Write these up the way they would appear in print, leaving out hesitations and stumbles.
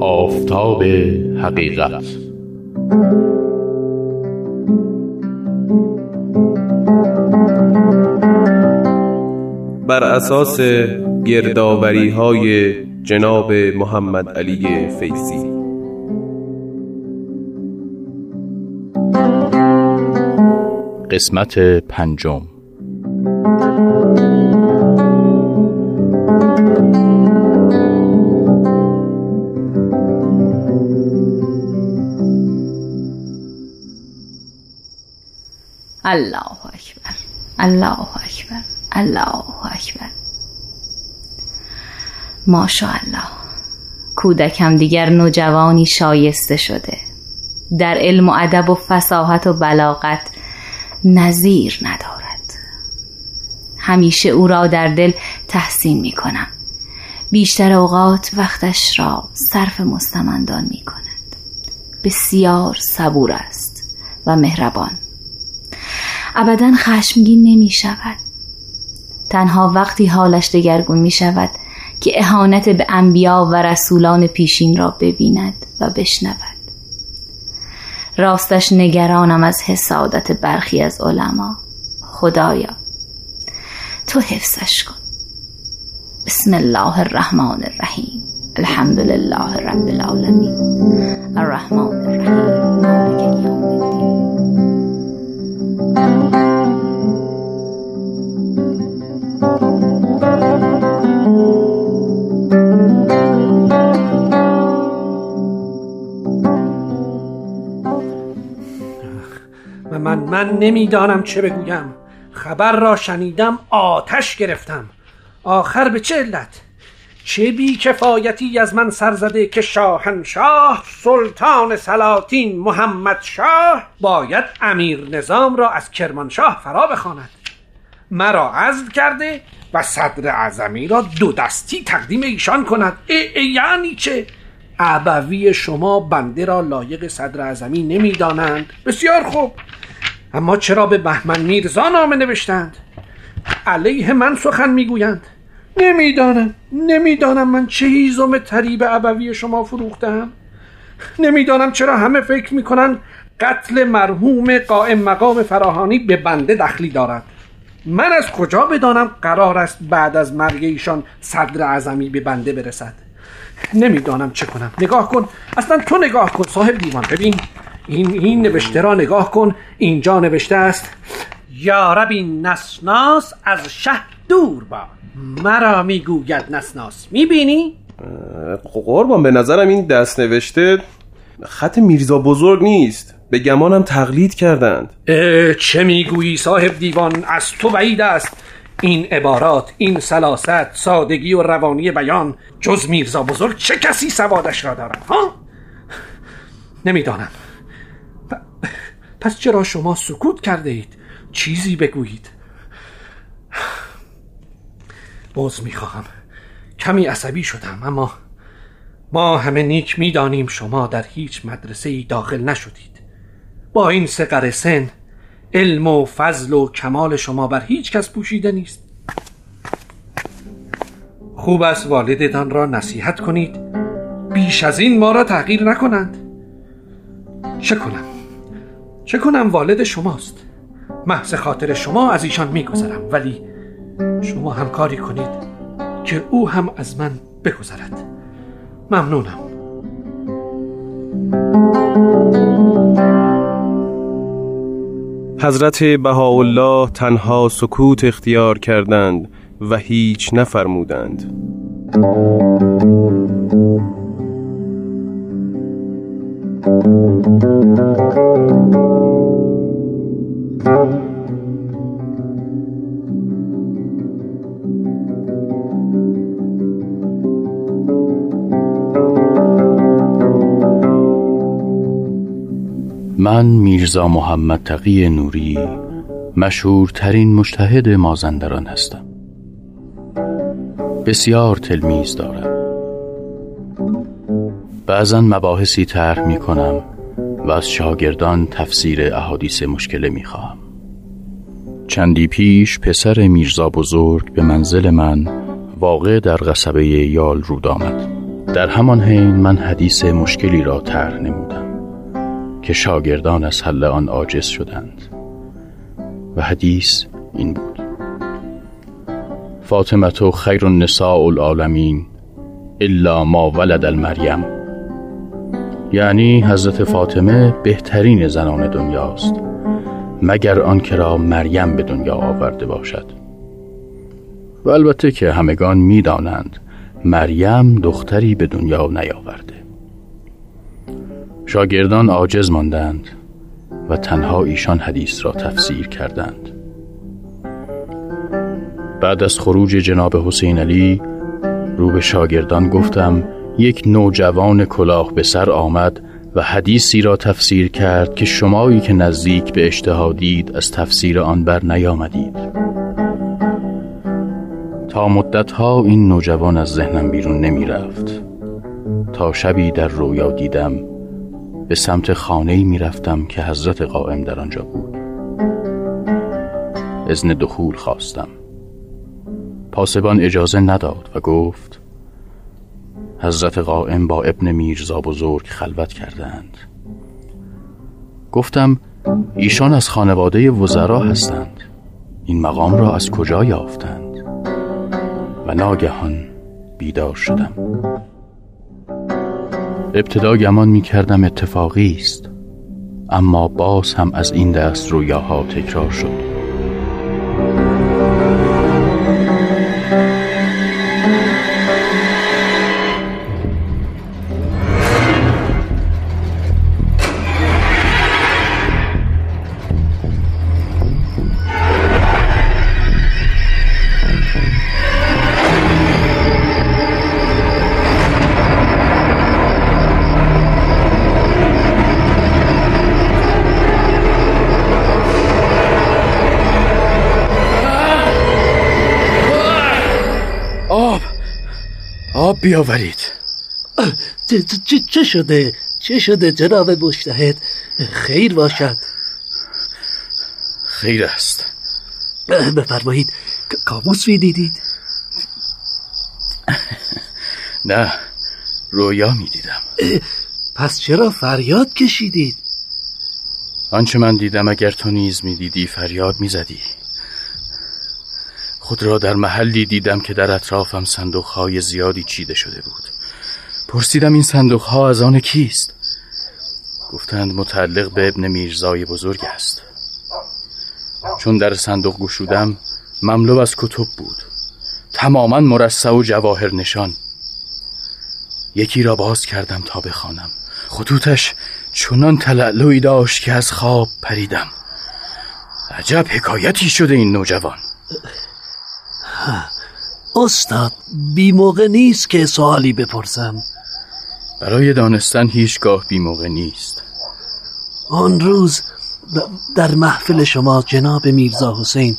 آفتاب حقیقت. بر اساس گردآوری‌های جناب محمد علی فیضی. قسمت پنجم. الله اکبر، الله اکبر، الله اکبر. ماشاءالله، کودکم دیگر نوجوانی شایسته شده، در علم و ادب و فصاحت و بلاغت نظیر ندارد. همیشه او را در دل تحسین می کنم. بیشتر اوقات وقتش را صرف مستمندان می کند. بسیار صبور است و مهربان، ابدا خشمگین نمی شود. تنها وقتی حالش دگرگون می شود که اهانت به انبیا و رسولان پیشین را ببیند و بشنود. راستش نگرانم از حسادت برخی از علما. خدایا تو حفظش کن. بسم الله الرحمن الرحیم، الحمد لله رب العالمین، الرحمن الرحیم، مالک یوم الدین. من نمیدانم چه بگویم. خبر را شنیدم آتش گرفتم. آخر به چه علت، چه بی‌کفایتی از من سر زده که شاهنشاه سلطان سلاطین محمد شاه باید امیر نظام را از کرمانشاه فرا بخواند. مرا عزل کرده و صدر اعظمی را دو دستی تقدیم ایشان کند. یعنی چه؟ ابوی شما بنده را لایق صدر اعظمی نمیدانند. بسیار خوب، اما چرا به بهمن میرزا نامه نوشتند؟ علیه من سخن میگویند. نمیدانم من چه هیزم تری به ابوی شما فروختم. نمیدانم چرا همه فکر میکنند قتل مرحوم قائم مقام فراهانی به بنده دخلی دارد. من از کجا بدانم قرار است بعد از مرگ ایشان صدر اعظمی به بنده برسد؟ نمیدانم چه کنم. نگاه کن، اصلا تو نگاه کن صاحب دیوان. ببین این نوشته را نگاه کن. اینجا نوشته است: یا رب این نسناس از شه دور با. مرا میگوید نسناس. میبینی؟ قربان، به نظرم این دست نوشته خط میرزا بزرگ نیست. به گمانم تقلید کردند. چه میگویی صاحب دیوان؟ از تو بعید است. این عبارات، این سلاست، سادگی و روانی بیان، جز میرزا بزرگ چه کسی سوادش را دارد؟ ها؟ نمیدانم. پس چرا شما سکوت کرده اید؟ چیزی بگویید. باز میخواهم. کمی عصبی شدم، اما ما همه نیک میدانیم شما در هیچ مدرسه‌ای داخل نشدید. با این صغر سن علم و فضل و کمال شما بر هیچ کس پوشیده نیست. خوب است والدتان را نصیحت کنید بیش از این ما را تحقیر نکنند. چه کنم والد شماست. محض خاطر شما از ایشان میگذرم، ولی شما هم کاری کنید که او هم از من بگذرد. ممنونم. حضرت بهاءالله تنها سکوت اختیار کردند و هیچ نفرمودند. من میرزا محمد تقیه نوری، مشهورترین مجتهد مازندران هستم. بسیار تلمیذ دارم. بعضا مباحثی طرح می کنم و از شاگردان تفسیر احادیث مشکله می خواهم. چندی پیش پسر میرزا بزرگ به منزل من واقع در قصبه یال رود آمد. در همان حین من حدیث مشکلی را طرح نمودم که شاگردان از حل آن عاجز شدند و حدیث این بود: فاطمه خیر النساء العالمین الا ما ولد المریم. یعنی حضرت فاطمه بهترین زنان دنیاست مگر آن که را مریم به دنیا آورده باشد. و البته که همگان می دانند مریم دختری به دنیا نیاورده. شاگردان عاجز ماندند و تنها ایشان حدیث را تفسیر کردند. بعد از خروج جناب حسین علی رو به شاگردان گفتم یک نوجوان کلاه به سر آمد و حدیثی را تفسیر کرد که شمایی که نزدیک به اجتهادید از تفسیر آن بر نیامدید. تا مدتها این نوجوان از ذهنم بیرون نمی رفت. تا شبی در رویا دیدم به سمت خانه‌ای می رفتم که حضرت قائم در آنجا بود. اذن دخول خواستم. پاسبان اجازه نداد و گفت حضرت قائم با ابن میرزا بزرگ خلوت کردند. گفتم ایشان از خانواده وزرا هستند، این مقام را از کجا یافتند؟ و ناگهان بیدار شدم. ابتدا گمان می کردم اتفاقی است، اما باز هم از این دست رویاها تکرار شد. آب بیاورید. چه شده؟ چه شده جناب مجتهد؟ خیر باشد. خیر است. بفرمایید، کابوس می دیدید؟ نه، رویا می دیدم. پس چرا فریاد کشیدید؟ آنچه من دیدم اگر تو نیز می دیدی فریاد می زدی. خود را در محلی دیدم که در اطرافم صندوق‌های زیادی چیده شده بود. پرسیدم این صندوق‌ها از آن کیست؟ گفتند متعلق به ابن میرزای بزرگ است. چون در صندوق گشودم مملو از کتب بود، تماما مرصع و جواهر نشان. یکی را باز کردم تا بخوانم. خطوطش چنان تلالویی داشت که از خواب پریدم. عجب حکایتی شده این نوجوان. استاد بی موقع نیست که سوالی بپرسم؟ برای دانستن هیچگاه بی موقع نیست. آن روز در محفل شما جناب میرزا حسین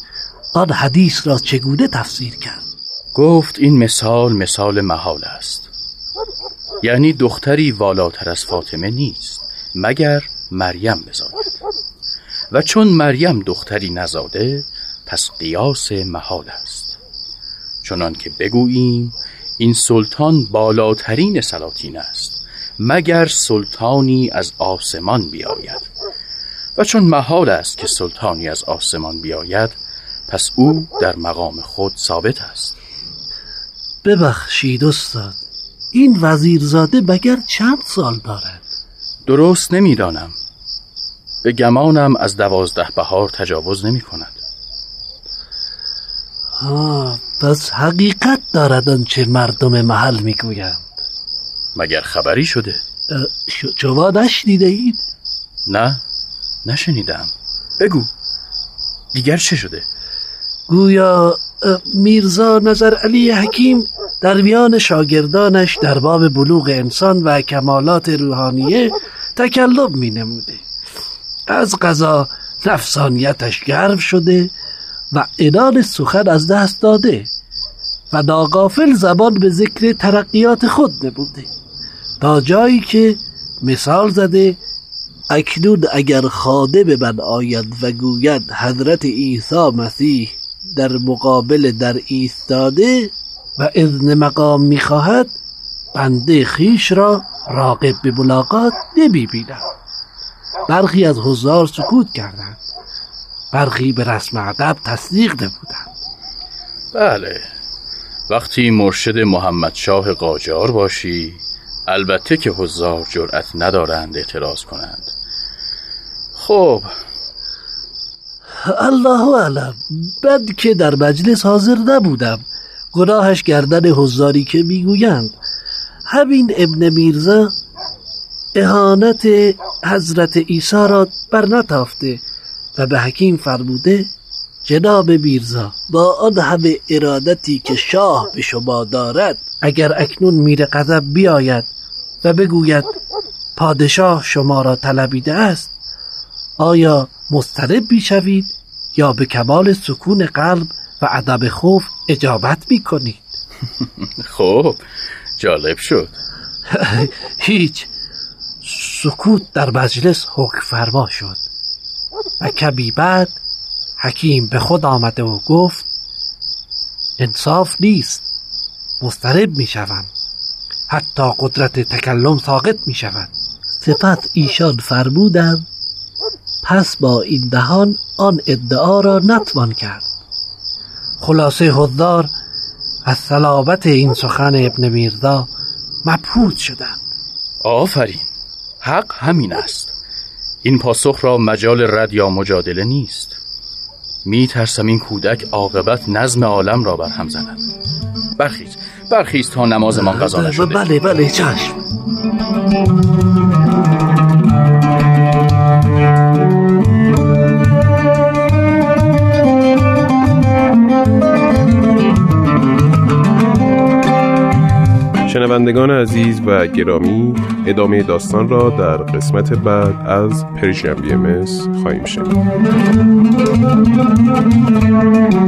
آن حدیث را چگونه تفسیر کرد؟ گفت این مثال محال است، یعنی دختری والاتر از فاطمه نیست مگر مریم بزاید، و چون مریم دختری نزاده پس قیاس محال است، چنان که بگوییم این سلطان بالاترین سلاطین است مگر سلطانی از آسمان بیاید، و چون محال است که سلطانی از آسمان بیاید پس او در مقام خود ثابت است. ببخشید استاد، این وزیرزاده مگر چند سال دارد؟ درست نمیدانم، به گمانم از 12 بهار تجاوز نمی کند. پس حقیقت دارد آنچه مردم محل میگویند. مگر خبری شده؟ شما نشنیده اید؟ نه، نشنیدم. بگو دیگر چه شده؟ گویا میرزا نظر علی حکیم در میان شاگردانش در باب بلوغ انسان و کمالات روحانیه تکلم می نموده. از قضا نفسانیتش گرم شده و عنان سخن از دست داده و ناغافل زبان به ذکر ترقیات خود نبوده، تا جایی که مثال زده اکنون اگر خادم من آید و گوید حضرت عیسی مسیح در مقابل در ایستاده و اذن مقام میخواهد، بنده خیش را راغب به ملاقات نمیبینم. برخی از حضار سکوت کردند، برخی به رسم ادب تصدیق نبودند. بله، وقتی مرشد محمد شاه قاجار باشی البته که حضار جرأت ندارند اعتراض کنند. خب الله اعلم، من که در مجلس حاضر نبودم، گناهش گردن حضاری که میگویند. همین ابن میرزا اهانت حضرت عیسی را برنتافته و به حکیم فرموده جناب میرزا، با آن همه ارادتی که شاه به شما دارد، اگر اکنون میر غضب بیاید و بگوید پادشاه شما را طلبیده است، آیا مضطرب میشوید یا به کمال سکون قلب و عدم خوف اجابت میکنید؟ خب جالب شد. هیچ، سکوت در مجلس حکم فرما شد و کمی بعد حکیم به خود آمده و گفت انصاف نیست، مضطرب می شوم، حتی قدرت تکلم ساقط می شود. سپس ایشان فرمودند پس با این دهان آن ادعا را نتوان کرد. خلاصه حضار از صلابت این سخن ابن میرزا مبهوت شدند. آفرین، حق همین است. این پاسخ را مجال رد یا مجادله نیست. می ترسم این کودک عاقبت نظم عالم را برهم زند. برخیز تا نماز ما قضا نشده. بله چشم. شنوندگان عزیز و گرامی، ادامه داستان را در قسمت بعد از پرژن BMS خواهیم شنید.